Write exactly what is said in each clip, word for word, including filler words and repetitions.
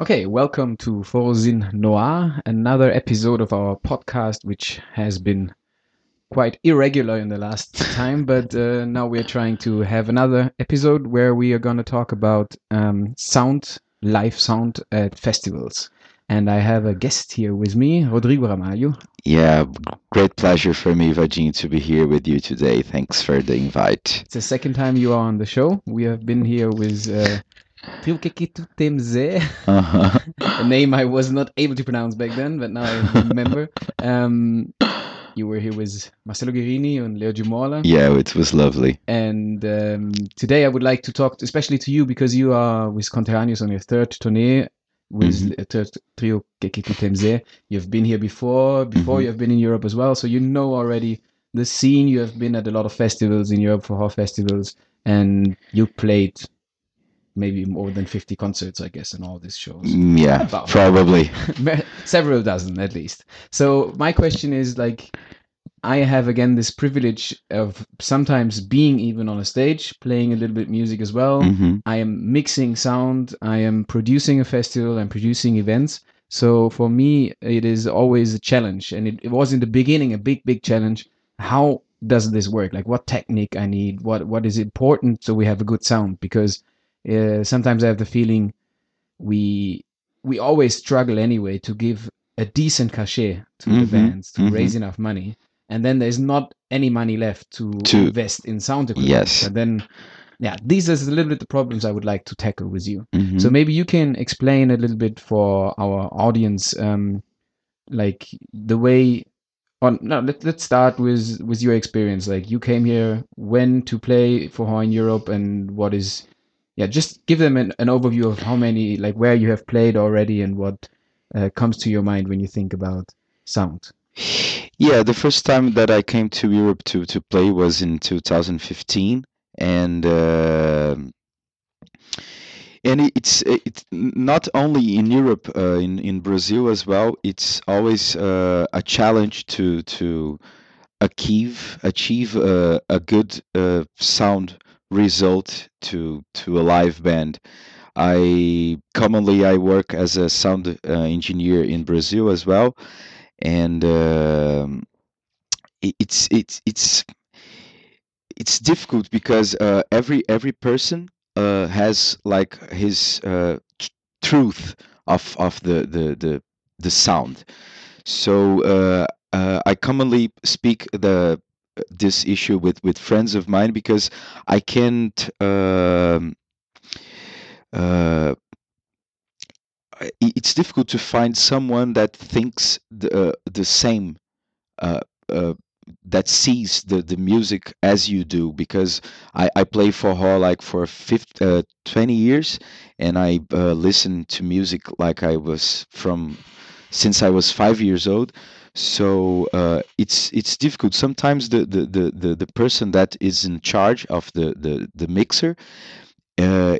Okay, welcome to Forrosin Noir, another episode of our podcast, which has been quite irregular in the last time, but uh, now we're trying to have another episode where we are going to talk about um, sound, live sound at festivals. And I have a guest here with me, Rodrigo Ramalho. Yeah, great pleasure for me, Vajin, to be here with you today. Thanks for the invite. It's the second time you are on the show. We have been here with... Uh, Trio Kekitu Temze, a name I was not able to pronounce back then, but now I remember. Um, you were here with Marcelo Girini and Leo Di Morla. Yeah, it was lovely. And um, today I would like to talk, to, especially to you, because you are with Conterrâneos on your third tournée with mm-hmm. third Trio Kekitu Temze. You've been here before, before mm-hmm. you've been in Europe as well, so you know already the scene. You have been at a lot of festivals in Europe, for Forró festivals, and you played... maybe more than fifty concerts, I guess, in all these shows. Yeah, about probably. Several dozen, at least. So my question is, like, I have, again, this privilege of sometimes being even on a stage, playing a little bit music as well. Mm-hmm. I am mixing sound. I am producing a festival. I'm producing events. So for me, it is always a challenge. And it, it was in the beginning a big, big challenge. How does this work? Like, what technique I need? What What is important so we have a good sound? Because... Uh, sometimes I have the feeling we we always struggle anyway to give a decent cachet to mm-hmm, the bands to mm-hmm. raise enough money, and then there's not any money left to, to invest in sound equipment. Yes. And then, yeah, these are a little bit the problems I would like to tackle with you. Mm-hmm. So maybe you can explain a little bit for our audience, um, like the way. On no, let, let's start with with your experience. Like you came here when to play Forró in Europe, and what is. Yeah, just give them an, an overview of how many, like where you have played already and what uh, comes to your mind when you think about sound. Yeah, the first time that I came to Europe to, to play was in two thousand fifteen. And uh, and it's, it's not only in Europe, uh, in, in Brazil as well, it's always uh, a challenge to to achieve, achieve uh, a good uh, sound result to to a live band. I commonly I work as a sound uh, engineer in Brazil as well, and uh, it, it's it's it's it's difficult because uh, every every person uh, has like his uh, t- truth of of the the the, the sound. So uh, uh, I commonly speak the. this issue with, with friends of mine because I can't uh, uh, it's difficult to find someone that thinks the the same uh, uh, that sees the, the music as you do because I, I play forró like for fifty, uh, twenty years and I uh, listen to music like I was from since I was five years old. So uh, it's it's difficult. Sometimes the, the, the, the, the person that is in charge of the the, the mixer, uh,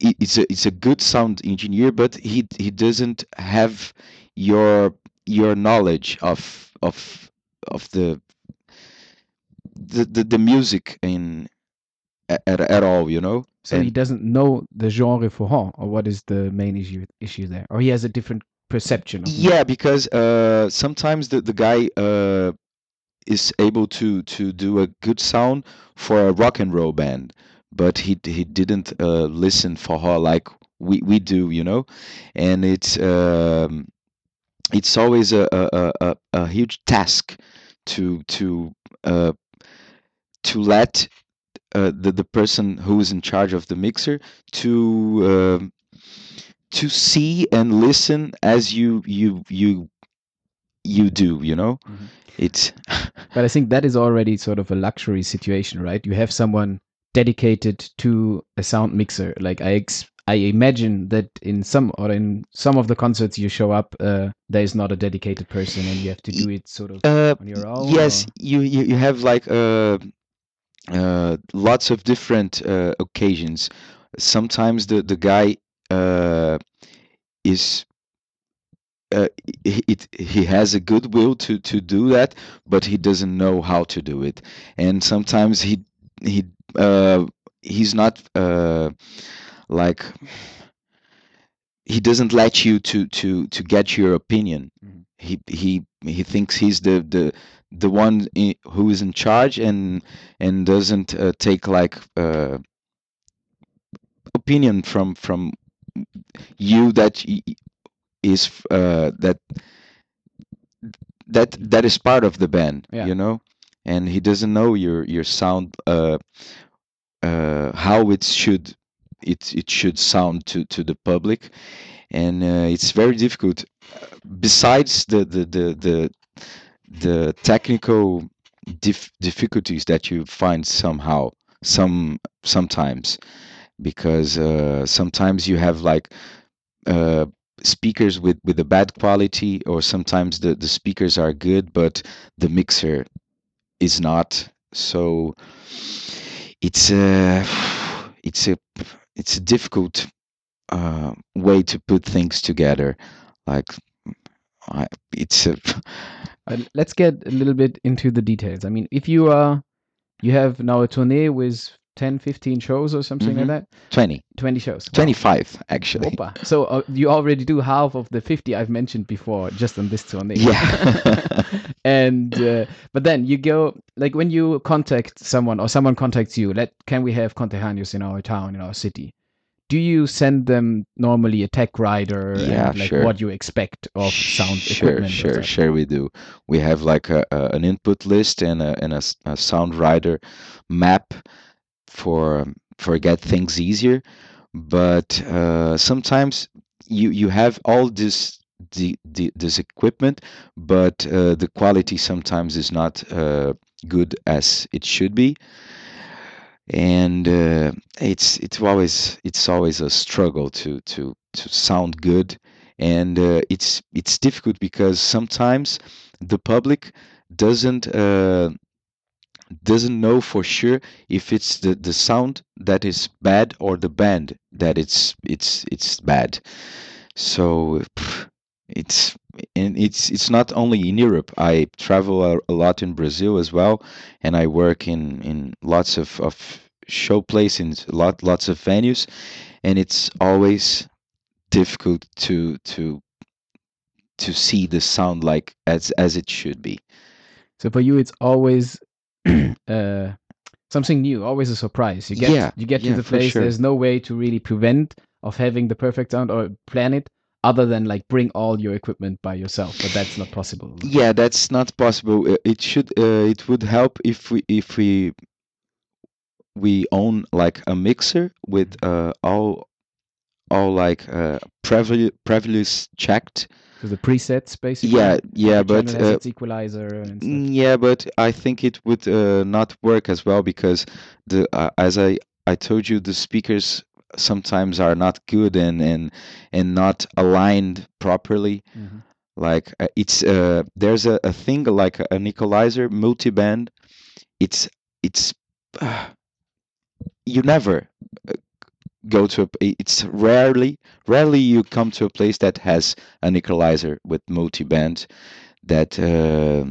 it, it's a it's a good sound engineer, but he he doesn't have your your knowledge of of of the the, the, the music in at at all, you know. So and, he doesn't know the genre forró, or what is the main issue issue there, or he has a different. Perception of yeah, because uh, sometimes the the guy uh, is able to, to do a good sound for a rock and roll band, but he he didn't uh, listen for her like we, we do, you know, and it's um, it's always a, a, a, a huge task to to uh, to let uh, the the person who is in charge of the mixer to. Uh, to see and listen as you you you you do, you know. Mm-hmm. It's but I think that is already sort of a luxury situation, right? You have someone dedicated to a sound mixer. Like I ex- I imagine that in some or in some of the concerts you show up, uh, there is not a dedicated person and you have to do it sort of uh, on your own. Yes, or... you, you you have like uh, uh, lots of different uh, occasions. Sometimes the the guy Uh, is uh, it, he has a good will to, to do that, but he doesn't know how to do it, and sometimes he he uh, he's not uh, like he doesn't let you to to to get your opinion. Mm-hmm. He he he thinks he's the the the one in, who is in charge, and and doesn't uh, take like uh, opinion from from you that is uh, that that that is part of the band, yeah. you know. And he doesn't know your your sound, uh, uh, how it should it it should sound to, to the public, and uh, it's very difficult. Besides the the the the, the technical dif difficulties that you find somehow some sometimes, because uh, sometimes you have like. Uh, speakers with with a bad quality, or sometimes the the speakers are good but the mixer is not, so it's a it's a it's a difficult uh way to put things together. Like I, it's a uh, let's get a little bit into the details. I mean, if you are you have now a tournée with ten, fifteen shows or something mm-hmm. like that? twenty. twenty shows. twenty-five, wow. Actually. Opa. So uh, you already do half of the fifty I've mentioned before, just on this tournament. Yeah. and, uh, but then you go, like when you contact someone or someone contacts you, let can we have Conterrâneos in our town, in our city? Do you send them normally a tech rider yeah, and like sure. what you expect of sound sure, equipment? Sure, sure, sure we do. We have like a, a, an input list and a, and a, a sound rider map for for get things easier, but uh, sometimes you you have all this the, the this equipment, but uh, the quality sometimes is not uh, good as it should be, and uh, it's it's always it's always a struggle to to to sound good, and uh, it's it's difficult because sometimes the public doesn't. Uh, doesn't know for sure if it's the the sound that is bad or the band that it's it's it's bad. So it's and it's it's not only in Europe. I travel a, a lot in Brazil as well, and I work in in lots of of show places, lot lots of venues, and it's always difficult to to to see the sound like as as it should be. So for you, it's always uh something new, always a surprise. You get yeah, you get yeah, to the place, sure. There's no way to really prevent of having the perfect sound or plan it other than like bring all your equipment by yourself, but that's not possible. Yeah, that's not possible. It should uh, it would help if we if we we own like a mixer with uh all all like uh previous checked. So the presets, basically. Yeah, yeah, but uh, equalizer and stuff. Yeah, but I think it would uh, not work as well because the uh, as I I told you, the speakers sometimes are not good and and and not aligned properly. Mm-hmm. Like uh, it's uh there's a, a thing like an equalizer multiband. It's it's uh, you never. Uh, go to a, it's rarely rarely you come to a place that has an equalizer with multiband that uh,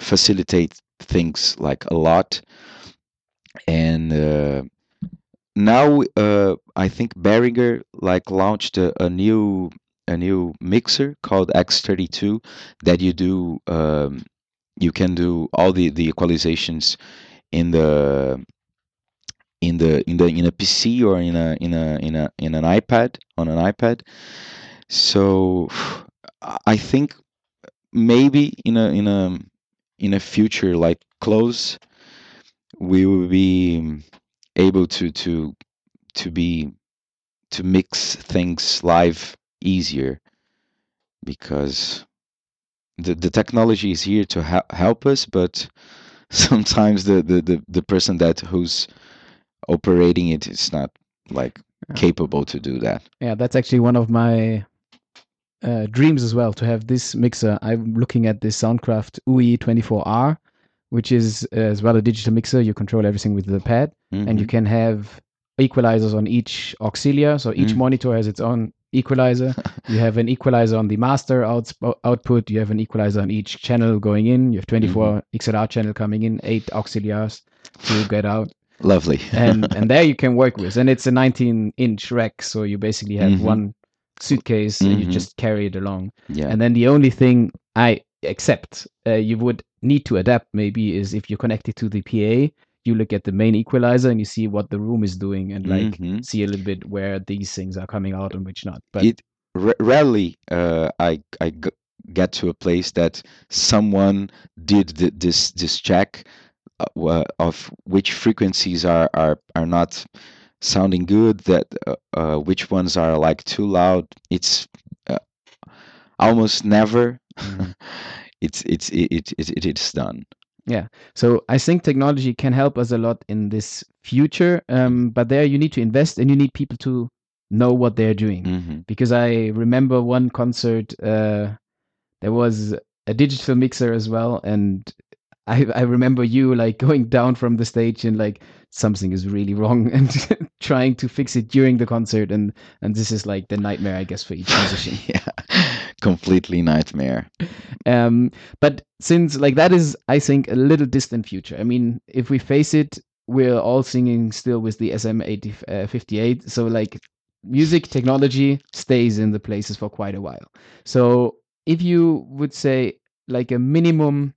facilitates things like a lot, and uh, now uh, I think Behringer like launched a, a new a new mixer called X thirty-two that you do um, you can do all the, the equalizations in the in the in the in a P C or in a in a in a in an iPad on an iPad. So I think maybe in a in a in a future like close, we will be able to to to be to mix things live easier, because the the technology is here to ha help us, but sometimes the the the, the person that who's operating it is not like yeah. capable to do that. Yeah, that's actually one of my uh, dreams as well, to have this mixer. I'm looking at this Soundcraft U E twenty-four R, which is uh, as well a digital mixer. You control everything with the pad, mm-hmm. and you can have equalizers on each auxilia. So each mm-hmm. monitor has its own equalizer. You have an equalizer on the master out output. You have an equalizer on each channel going in. You have twenty-four mm-hmm. X L R channel coming in, eight auxiliars to get out. Lovely. and and there you can work with, and it's a nineteen inch rack, so you basically have mm-hmm. one suitcase, mm-hmm. and you just carry it along. Yeah. And then the only thing I accept uh, you would need to adapt maybe is if you're connected to the P A, you look at the main equalizer and you see what the room is doing, and like mm-hmm. see a little bit where these things are coming out and which not. But it r- rarely uh, I I g- get to a place that someone did th- this this check uh, of which frequencies are are are not sounding good, that uh, uh, which ones are like too loud. It's uh, almost never. Mm-hmm. it's it's it it it it's done. Yeah. So I think technology can help us a lot in this future. Um, but there you need to invest and you need people to know what they're doing. Mm-hmm. Because I remember one concert, uh, there was a digital mixer as well. And I, I remember you like going down from the stage and like something is really wrong and trying to fix it during the concert. And, and this is like the nightmare, I guess, for each musician. Yeah. Completely nightmare. Um, but since like that is, I think, a little distant future. I mean, if we face it, we're all singing still with the S M fifty-eight. So like music technology stays in the places for quite a while. So if you would say like a minimum,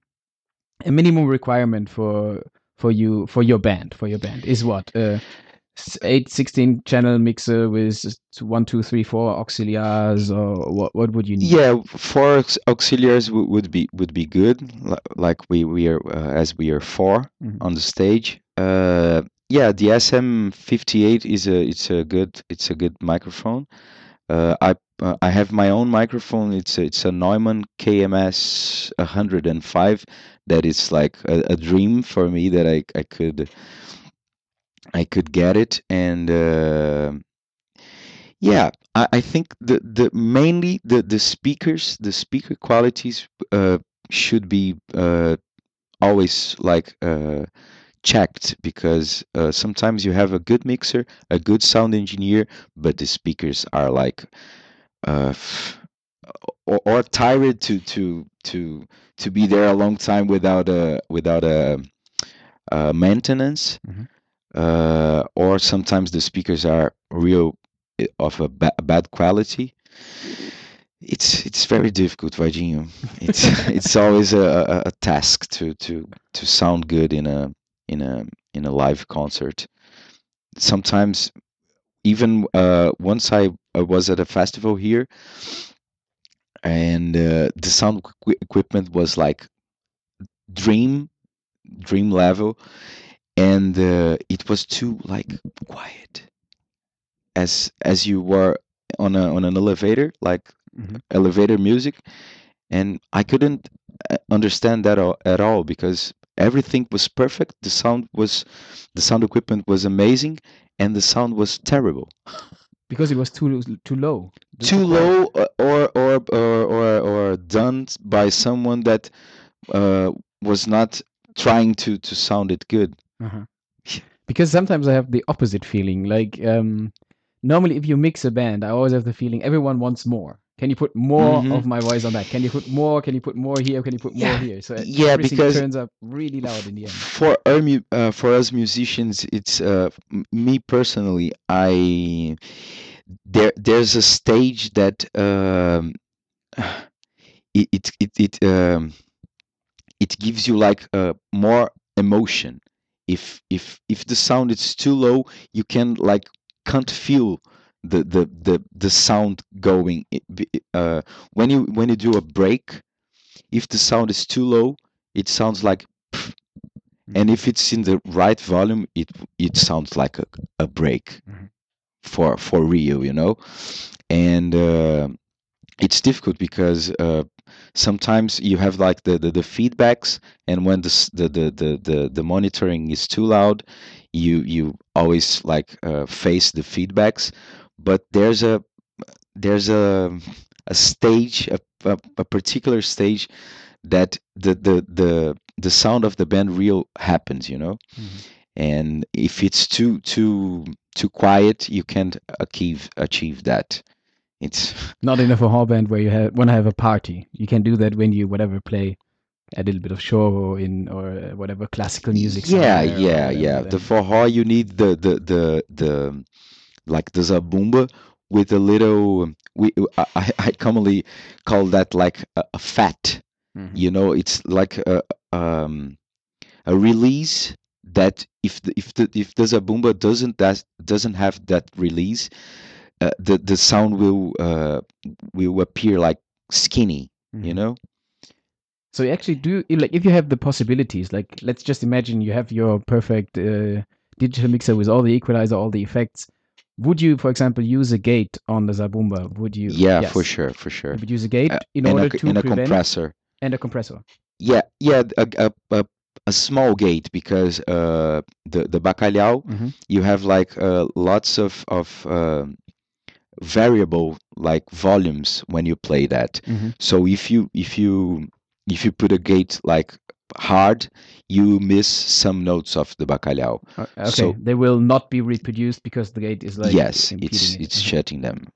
a minimum requirement for for you for your band for your band is what? Uh, eight sixteen channel mixer with one, two, three, four auxiliars, or what? What would you need? Yeah, four auxiliars w- would be would be good. L- like we we are uh, as we are four mm-hmm. on the stage. Uh, yeah, the S M fifty-eight is a it's a good it's a good microphone. Uh, I uh, I have my own microphone. It's a, it's a Neumann K M S one oh five. That is like a, a dream for me that I I could. I could get it, and uh, yeah, I, I think the, the mainly the, the speakers, the speaker qualities uh, should be uh, always like uh, checked, because uh, sometimes you have a good mixer, a good sound engineer, but the speakers are like uh, f- or, or tired to, to to to be there a long time without a without a, a maintenance. Mm-hmm. Uh, or sometimes the speakers are real of a ba- bad quality. It's it's very difficult, Vajinho. It's it's always a, a task to, to to sound good in a in a in a live concert. Sometimes even uh, once I, I was at a festival here, and uh, the sound qu- equipment was like dream dream level. And uh, it was too like quiet, as as you were on a on an elevator, like mm-hmm. elevator music, and I couldn't understand that all, at all, because everything was perfect. The sound was, the sound equipment was amazing, and the sound was terrible because it was too too low, too low, or or or or, or done by someone that uh, was not trying to to sound it good. Uh-huh. Because sometimes I have the opposite feeling. Like um, normally, if you mix a band, I always have the feeling everyone wants more. Can you put more mm-hmm. of my voice on that? Can you put more? Can you put more here? Can you put yeah. more here? So yeah, everything because turns up really loud in the end. For our, uh, for us musicians, it's uh, me personally. I there there's a stage that um, it it it it, um, it gives you like uh, more emotion. If if if the sound is too low, you can like can't feel the the, the, the sound going. Uh, when you when you do a break, if the sound is too low, it sounds like, pff. And if it's in the right volume, it it sounds like a, a break, mm-hmm. for for real, you know. And uh, it's difficult because uh, sometimes you have like the, the, the feedbacks, and when the the, the the the monitoring is too loud, you you always like uh, face the feedbacks. But there's a there's a a stage a, a, a particular stage that the, the the the sound of the band real happens, you know. Mm-hmm. And if it's too too too quiet, you can't achieve achieve that. It's not enough a hall band where you have, want to have a party. You can do that when you whatever play a little bit of show in or whatever classical music. Yeah, yeah, yeah. The for hall you need the the the the like the Zabumba with a little, we, I, I commonly call that like a, a fat, mm-hmm. you know, it's like a, um, a release that if the, if the, if the Zabumba doesn't that doesn't have that release, uh, the the sound will uh, will appear like skinny, mm-hmm. you know. So you actually do, like, if you have the possibilities, like let's just imagine you have your perfect uh, digital mixer with all the equalizer, all the effects. Would you, for example, use a gate on the Zabumba? Would you? Yeah, yes. for sure, for sure. You would use a gate uh, in order a, to and prevent... And a compressor. And a compressor. Yeah, yeah, a, a, a, a small gate, because uh, the, the bacalhau, mm-hmm. you have like uh, lots of... of uh, variable like volumes when you play that, mm-hmm. so if you if you if you put a gate like hard, you miss some notes of the bacalhau. Okay, so they will not be reproduced because the gate is like yes it's it. it's mm-hmm. shutting them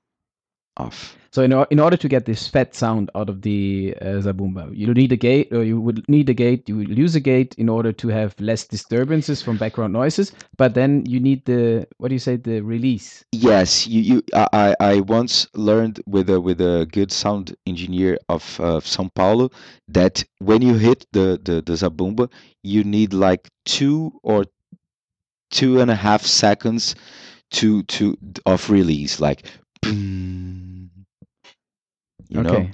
off. So in, or, in order to get this fat sound out of the uh, Zabumba, you need a gate, or you would need a gate, you will use a gate in order to have less disturbances from background noises, but then you need the, what do you say, the release? Yes, you, you I, I once learned with a, with a good sound engineer of uh, Sao Paulo that when you hit the, the, the Zabumba, you need like two or two and a half seconds to, to of release, like you okay, know?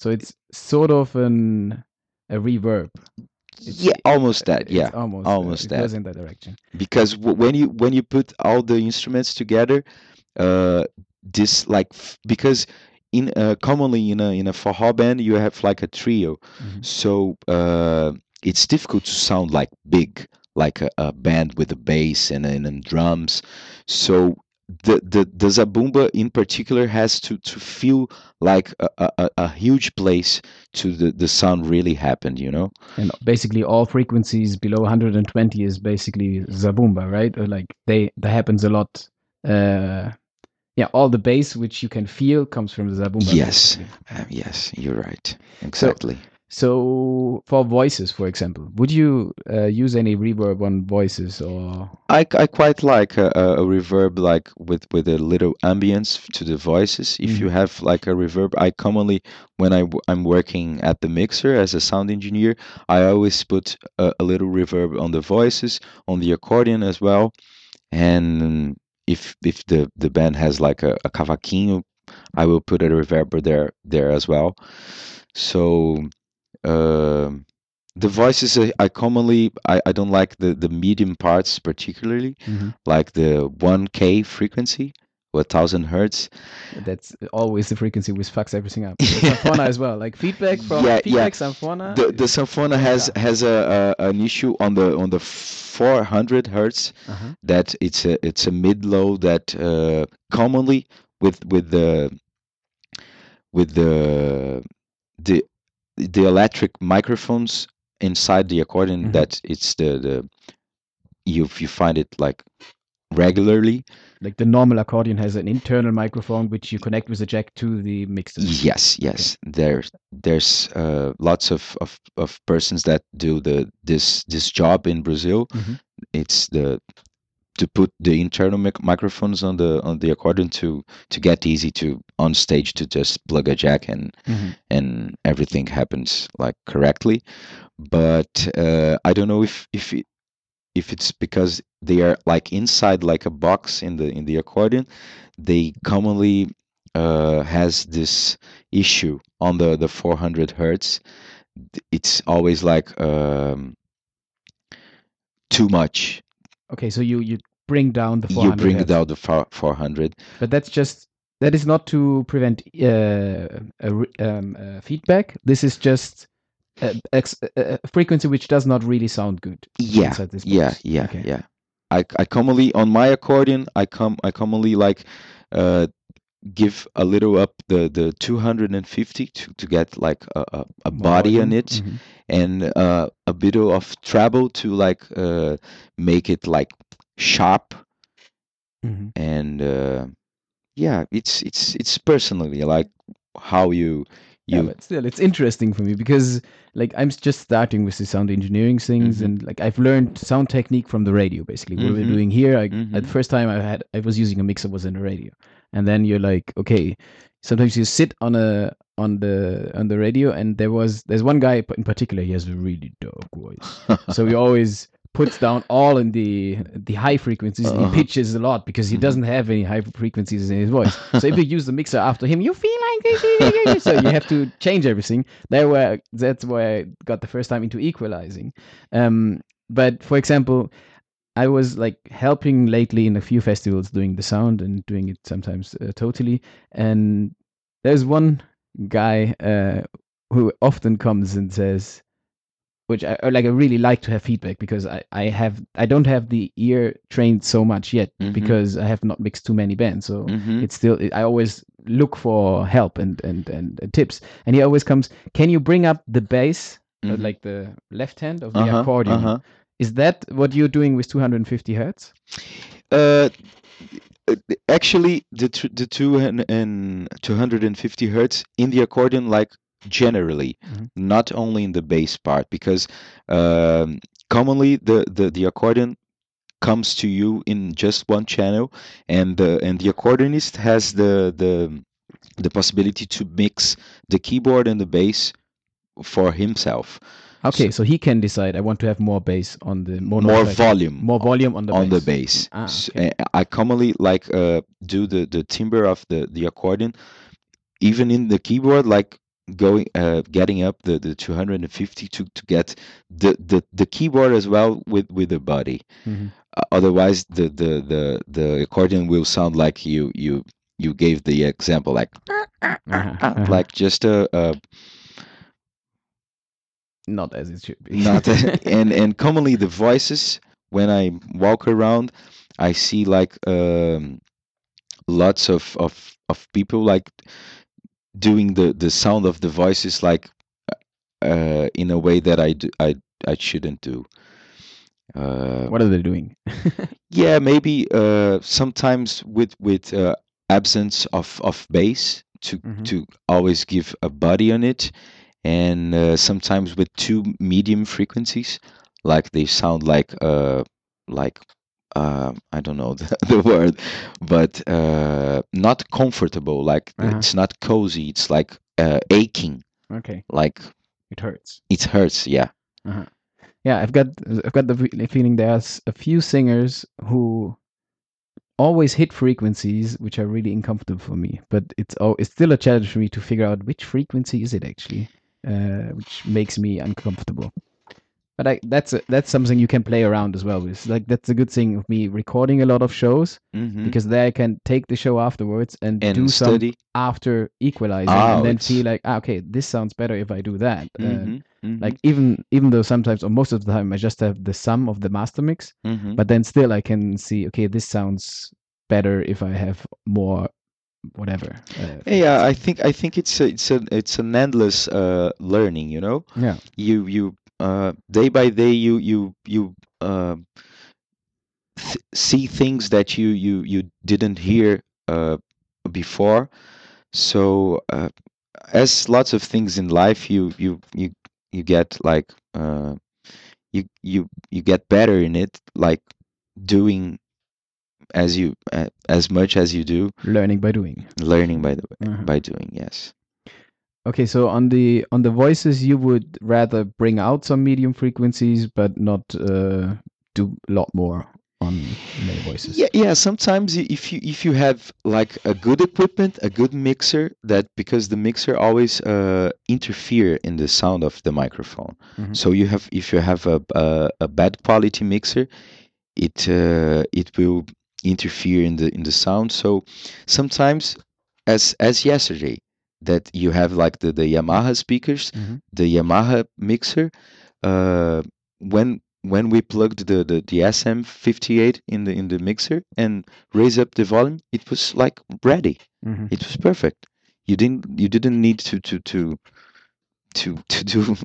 So it's sort of an a reverb. It's, yeah, almost that. Yeah, almost, almost uh, that. It goes in that direction. Because w- when you when you put all the instruments together, uh, this like f- because in uh, commonly in a in a forró band you have like a trio, mm-hmm. so uh, it's difficult to sound like big, like a, a band with a bass and and, and drums, so. The, the the Zabumba in particular has to, to feel like a, a, a huge place to the, the sound really happened, you know? And basically all frequencies below one hundred twenty is basically Zabumba, right? Or like they that happens a lot. Uh, yeah, all the bass which you can feel comes from the Zabumba. Yes, um, yes, you're right. Exactly. So, so for voices, for example, would you uh, use any reverb on voices, or? I, I quite like a, a reverb, like with, with a little ambience to the voices. If mm-hmm. you have like a reverb, I commonly, when I w- I'm working at the mixer as a sound engineer, I always put a, a little reverb on the voices, on the accordion as well. And if if the, the band has like a, a cavaquinho, I will put a reverb there there as well. So. Uh, the voices I, I commonly I, I don't like the, the medium parts particularly, mm-hmm. like the one K frequency or one thousand hertz. That's always the frequency which fucks everything up. The Sanfona as well, like feedback from yeah, feedback yeah. Sanfona. The the Sanfona has yeah. has a, a an issue on the on the four hundred hertz, uh-huh. that it's a it's a mid low that uh, commonly with with the with the the the electric microphones inside the accordion, mm-hmm. that it's the, the you you find it like regularly. Like the normal accordion has an internal microphone which you connect with a jack to the mixer. Yes, yes. Okay. There, there's uh, lots of, of, of persons that do the this this job in Brazil. Mm-hmm. It's the to put the internal mic- microphones on the on the accordion to to get easy to on stage to just plug a jack and mm-hmm. and everything happens like correctly, but uh, I don't know if if it, if it's because they are like inside like a box in the in the accordion, they commonly uh, has this issue on the the four hundred hertz. It's always like um, too much. Okay, so you, you bring down the four hundred. You bring hertz. Down the four hundred. But that's just, that is not to prevent uh, a, um, a feedback. This is just a, a frequency which does not really sound good. Yeah, this yeah, yeah, okay. yeah. I, I commonly, on my accordion, I com I commonly like uh, give a little up the, the two hundred fifty to, to get like a, a, a body on it, mm-hmm. and uh, a bit of treble to like uh, make it like sharp, mm-hmm. and uh, yeah, it's it's it's personally like how you you. Yeah, but still, it's interesting for me because like I'm just starting with the sound engineering things, mm-hmm. and like I've learned sound technique from the radio basically. What mm-hmm. we're doing here, I, mm-hmm. at the first time I had I was using a mixer was in the radio. and then you're like, okay. Sometimes you sit on a on the on the radio, and there was there's one guy in particular. He has a really dark voice, so he always puts down all in the the high frequencies. Uh-huh. He pitches a lot because he doesn't have any high frequencies in his voice. So if you use the mixer after him, you feel like this. So you have to change everything. There were that's where I got the first time into equalizing. Um, but for example, I was like helping lately in a few festivals doing the sound and doing it sometimes uh, totally. And there's one guy uh, who often comes and says, which I like. I really like to have feedback because I, I have I don't have the ear trained so much yet mm-hmm. because I have not mixed too many bands. So mm-hmm. it's still I always look for help and and and, and tips. And he always comes. Can you bring up the bass, mm-hmm. like the left hand of the uh-huh, accordion? Uh-huh. Is that what you're doing with two hundred fifty hertz? Uh, actually, the t- the two and, and two hundred fifty hertz in the accordion, like. Generally, mm-hmm. not only in the bass part, because um, commonly the, the, the accordion comes to you in just one channel, and the and the accordionist has the the the possibility to mix the keyboard and the bass for himself. Okay, so, so he can decide. I want to have more bass on the more volume, more volume on the on bass. the bass. Ah, okay. So, I commonly like uh, do the, the timbre of the, the accordion, even in the keyboard, like. Going, uh, getting up the, the two hundred fifty to, to get the, the, the keyboard as well with, with the body. Mm-hmm. Uh, otherwise, the, the, the, the accordion will sound like you you you gave the example, like uh-huh. Uh-huh. like just a, a not as it should be. Not a, and and commonly the voices when I walk around, I see like um, lots of, of of people like. Doing the, the sound of the voices like uh, in a way that I do, I I shouldn't do. Uh, what are they doing? yeah, maybe uh, sometimes with with uh, absence of, of bass to mm-hmm. to always give a body on it, and uh, sometimes with two medium frequencies, like they sound like uh like uh, I don't know the, the word, but uh, not comfortable. Like uh-huh. it's not cozy. It's like uh, aching. Okay. Like it hurts. It hurts. Yeah. Uh-huh. Yeah. I've got I've got the feeling there's a few singers who always hit frequencies which are really uncomfortable for me. But it's all, it's still a challenge for me to figure out which frequency is it actually, uh, which makes me uncomfortable. But I, that's a, that's something you can play around as well with. Like that's a good thing of me recording a lot of shows mm-hmm. because there I can take the show afterwards and, and do study. Some after equalizing oh, and then it's... feel like ah, okay, this sounds better if I do that. Mm-hmm. Uh, mm-hmm. Like even even though sometimes or most of the time I just have the sum of the master mix, mm-hmm. but then still I can see okay, this sounds better if I have more. Whatever. Uh, yeah, I think I think it's a, it's a, it's an endless uh, learning. You know. Yeah. You you. Uh, day by day, you you you uh, th- see things that you you you didn't hear uh, before. So, uh, as lots of things in life, you you you you get like uh, you you you get better in it, like doing as you uh, as much as you do. Learning by doing. Learning by the uh-huh. by doing. Yes. Okay, so on the on the voices, you would rather bring out some medium frequencies, but not uh, do a lot more on many voices. Yeah, yeah. Sometimes if you if you have like a good equipment, a good mixer, that because the mixer always uh, interfere in the sound of the microphone. Mm-hmm. So you have if you have a a, a bad quality mixer, it uh, it will interfere in the in the sound. So sometimes, as as yesterday. That you have like the, the Yamaha speakers, mm-hmm. the Yamaha mixer. Uh, when when we plugged the, the, the S M fifty-eight in the in the mixer and raise up the volume, it was like ready. Mm-hmm. It was perfect. You didn't you didn't need to to to to, to do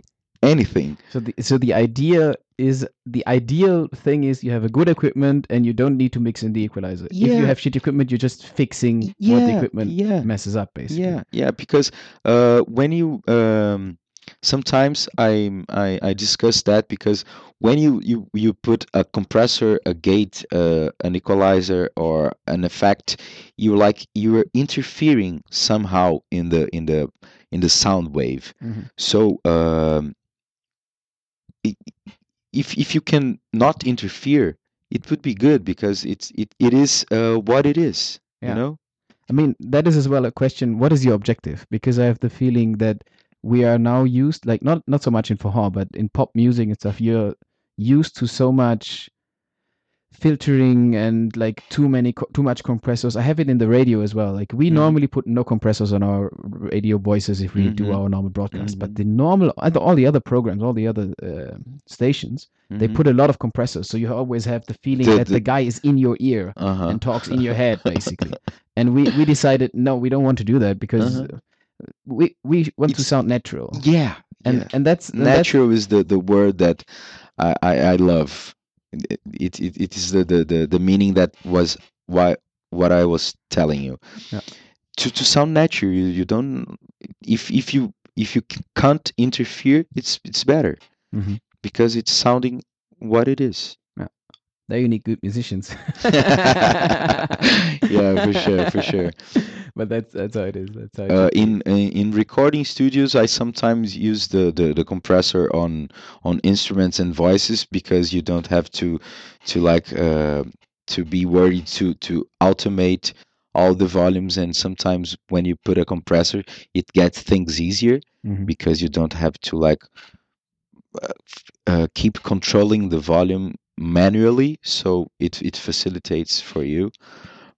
anything. So the so the idea is the ideal thing is you have a good equipment and you don't need to mix in the equalizer. Yeah. If you have shit equipment, you're just fixing yeah, what the equipment yeah. messes up, basically. Yeah, yeah. Because uh, when you um, Sometimes I, I I discuss that because when you you you put a compressor, a gate, uh, an equalizer, or an effect, you like you are interfering somehow in the in the in the sound wave. Mm-hmm. So um, it, if if you can not interfere, it would be good because it's it it is uh, what it is. Yeah. You know. I mean, that is as well a question. What is your objective? Because I have the feeling that we are now used, like not, not so much in forró, but in pop music and stuff, you're used to so much filtering and like too many, too much compressors. I have it in the radio as well. Like we mm-hmm. normally put no compressors on our radio voices if we mm-hmm. do our normal broadcast, mm-hmm. but the normal, all the other programs, all the other uh, stations, mm-hmm. they put a lot of compressors. So you always have the feeling the, that the... the guy is in your ear uh-huh. and talks in your head basically. And we, we decided, no, we don't want to do that because uh-huh. we we want it's, to sound natural. Yeah, and yeah. and that's and natural that's, is the, the word that I, I, I love. It it it is the, the, the, the meaning that was why what I was telling you. Yeah. To to sound natural, you, you don't if if you if you can't interfere, it's it's better mm-hmm. because it's sounding what it is. Yeah. There you need good musicians. Yeah, for sure, for sure. But that's that's how it is. That's how it uh, is. In in recording studios, I sometimes use the, the, the compressor on on instruments and voices because you don't have to to like uh, to be worried to to automate all the volumes. And sometimes when you put a compressor, it gets things easier mm-hmm. because you don't have to like uh, uh, keep controlling the volume manually. So it it facilitates for you.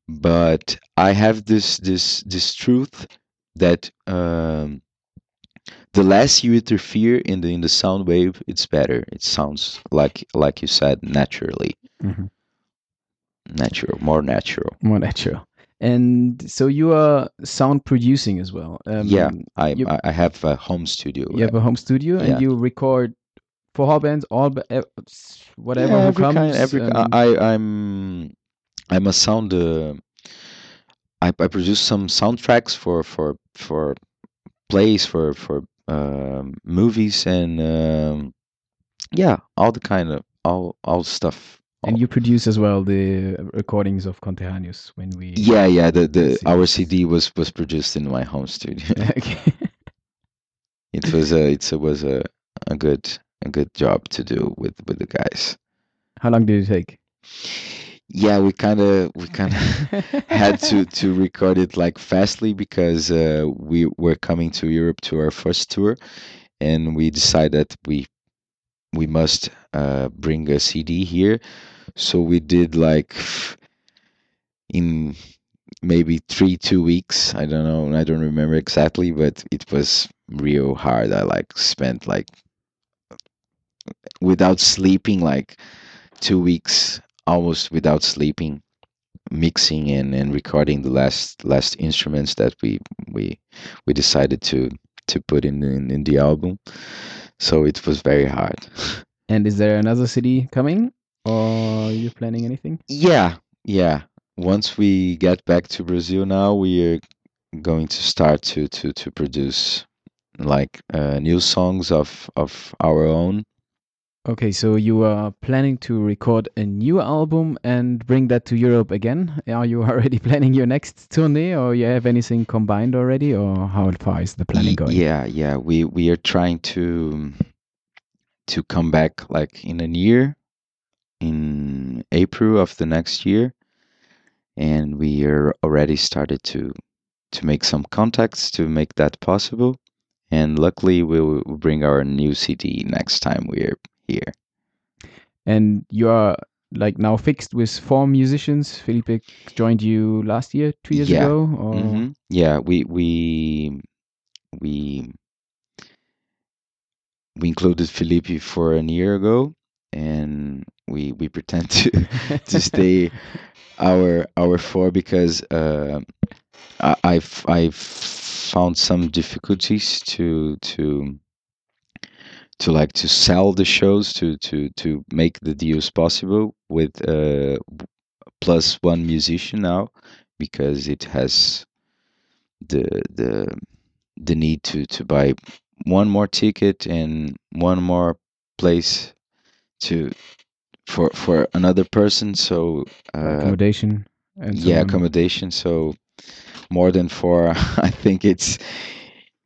But I have this this this truth that um, the less you interfere in the in the sound wave, it's better. It sounds like like you said, naturally, mm-hmm. natural, more natural, more natural. And so you are sound producing as well. Um, yeah, I you, I have a home studio. You have a home studio, yeah. And you record forró bands, all whatever yeah, every comes. Kind, every, um, I I'm. I'm a sound. Uh, I, I produce some soundtracks for for for plays, for for uh, movies, and um, yeah, all the kind of all all stuff. All. And you produce as well the recordings of Conterrâneos when we. Yeah, yeah. The the our C D was was produced in my home studio. Okay. It was a it was a, a good a good job to do with with the guys. How long did it take? Yeah, we kind of we kind of had to, to record it like fastly because uh, we were coming to Europe to our first tour, and we decided that we we must uh, bring a C D here. So we did like in maybe three two weeks. I don't know. I don't remember exactly, but it was real hard. I like spent like without sleeping like two weeks. Almost without sleeping, mixing and, and recording the last last instruments that we we we decided to to put in, in in the album. So it was very hard. And is there another C D coming, or are you planning anything? Yeah, yeah. Once we get back to Brazil, now we are going to start to to to produce like uh, new songs of of our own. Okay, so you are planning to record a new album and bring that to Europe again. Are you already planning your next tournée, or you have anything combined already, or how far is the planning going? Yeah, yeah, we we are trying to to come back like in a year, in April of the next year, and we are already started to to make some contacts to make that possible. And luckily, we will bring our new C D next time we're here. And you are like now fixed with four musicians. Felipe joined you last year, two years yeah. ago. Or? Mm-hmm. Yeah, we we we we included Felipe for a year ago, and we we pretend to to stay our our four because uh, I I've, I've found some difficulties to to. to like to sell the shows to to to make the deals possible with uh plus one musician now, because it has the the the need to to buy one more ticket and one more place to for for another person. So uh, accommodation and so yeah, on. accommodation. So more than four, I think it's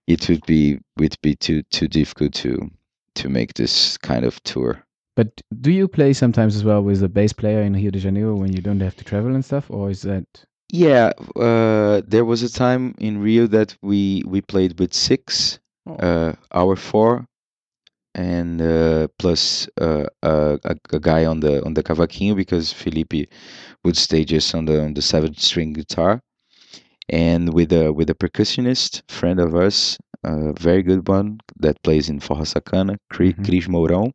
it would be would be too too difficult to to make this kind of tour. But do you play sometimes as well with a bass player in Rio de Janeiro when you don't have to travel and stuff, or is that? Yeah, uh, there was a time in Rio that we, we played with six, oh. uh, our four, and uh, plus uh, a, a, a guy on the on the cavaquinho, because Felipe would stay just on the on the seven string guitar, and with a with a percussionist friend of ours. A very good one that plays in Forró Sacana, Chris mm-hmm. Mourão.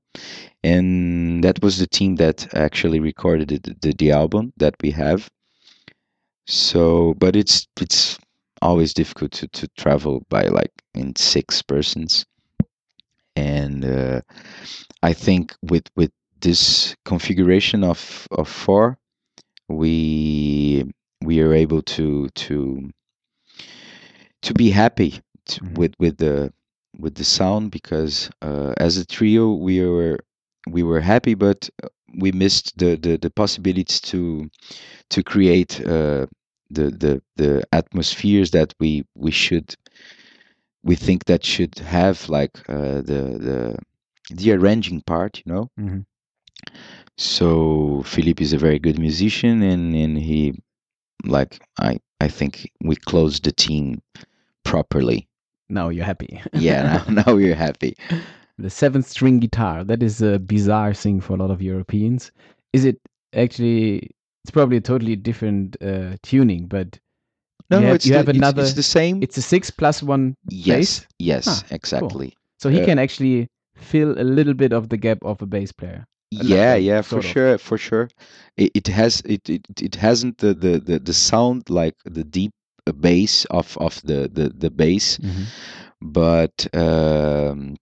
And that was the team that actually recorded the, the, the album that we have. So, but it's it's always difficult to, to travel by like in six persons. And uh, I think with with this configuration of, of four, we we are able to to to be happy. Mm-hmm. With with the with the sound, because uh, as a trio we were we were happy, but we missed the the, the possibilities to to create uh, the the the atmospheres that we we should we think that should have, like uh, the the the arranging part, you know. Mm-hmm. So Felipe is a very good musician, and and he like I I think we closed the team properly. Now you're happy. Yeah, now, now you're happy. The seventh string guitar, that is a bizarre thing for a lot of Europeans. Is it actually, it's probably a totally different uh, tuning, but no, you have, it's you the, have another. It's, it's the same. It's a six plus one yes, bass? Yes, yes, ah, exactly. Cool. So he uh, can actually fill a little bit of the gap of a bass player. Yeah, bit, yeah, for of. sure, for sure. It, it has, it, it, it hasn't the, the, the, the sound like the deep a bass of of the the the bass, mm-hmm. but um,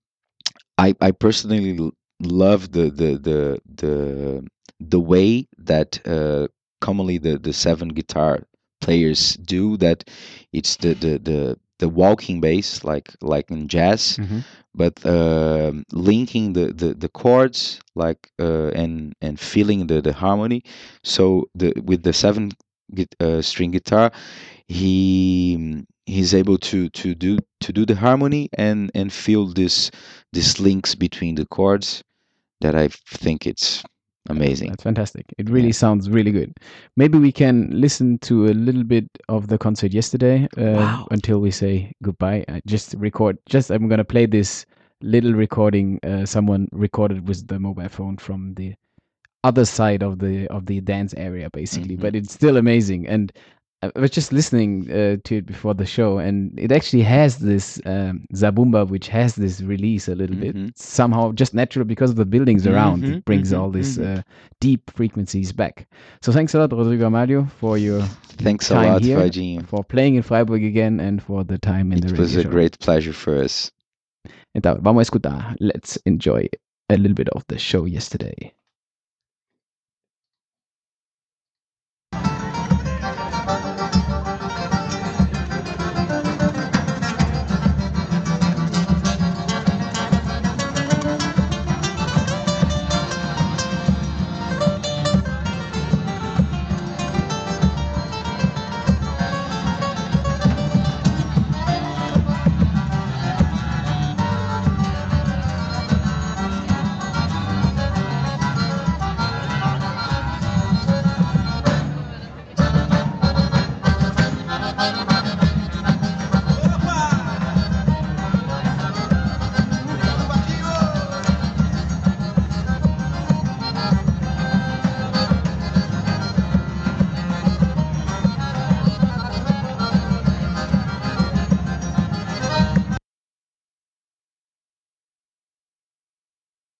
I I personally love the the the the the way that uh, commonly the the seven guitar players do that. It's the the the, the walking bass like like in jazz, mm-hmm. but uh, linking the, the the chords like uh, and and feeling the the harmony. So the with the seven Uh, string guitar, he he's able to to do to do the harmony and and feel this this links between the chords that I think it's amazing. That's fantastic. It really yeah. sounds really good. Maybe we can listen to a little bit of the concert yesterday uh, wow. until we say goodbye. I just record. Just I'm gonna play this little recording. Uh, someone recorded with the mobile phone from the other side of the of the dance area, basically, mm-hmm. but it's still amazing. And I was just listening uh, to it before the show, and it actually has this um, Zabumba, which has this release a little mm-hmm. bit somehow, just natural because of the buildings around. Mm-hmm. It brings mm-hmm. all these mm-hmm. uh, deep frequencies back. So thanks a lot, Rodrigo Ramalho, for your thanks time a lot, here, Vajin. For playing in Freiburg again, and for the time in it the. It was a show. Great pleasure for us. Então, vamos escutar. Let's enjoy a little bit of the show yesterday.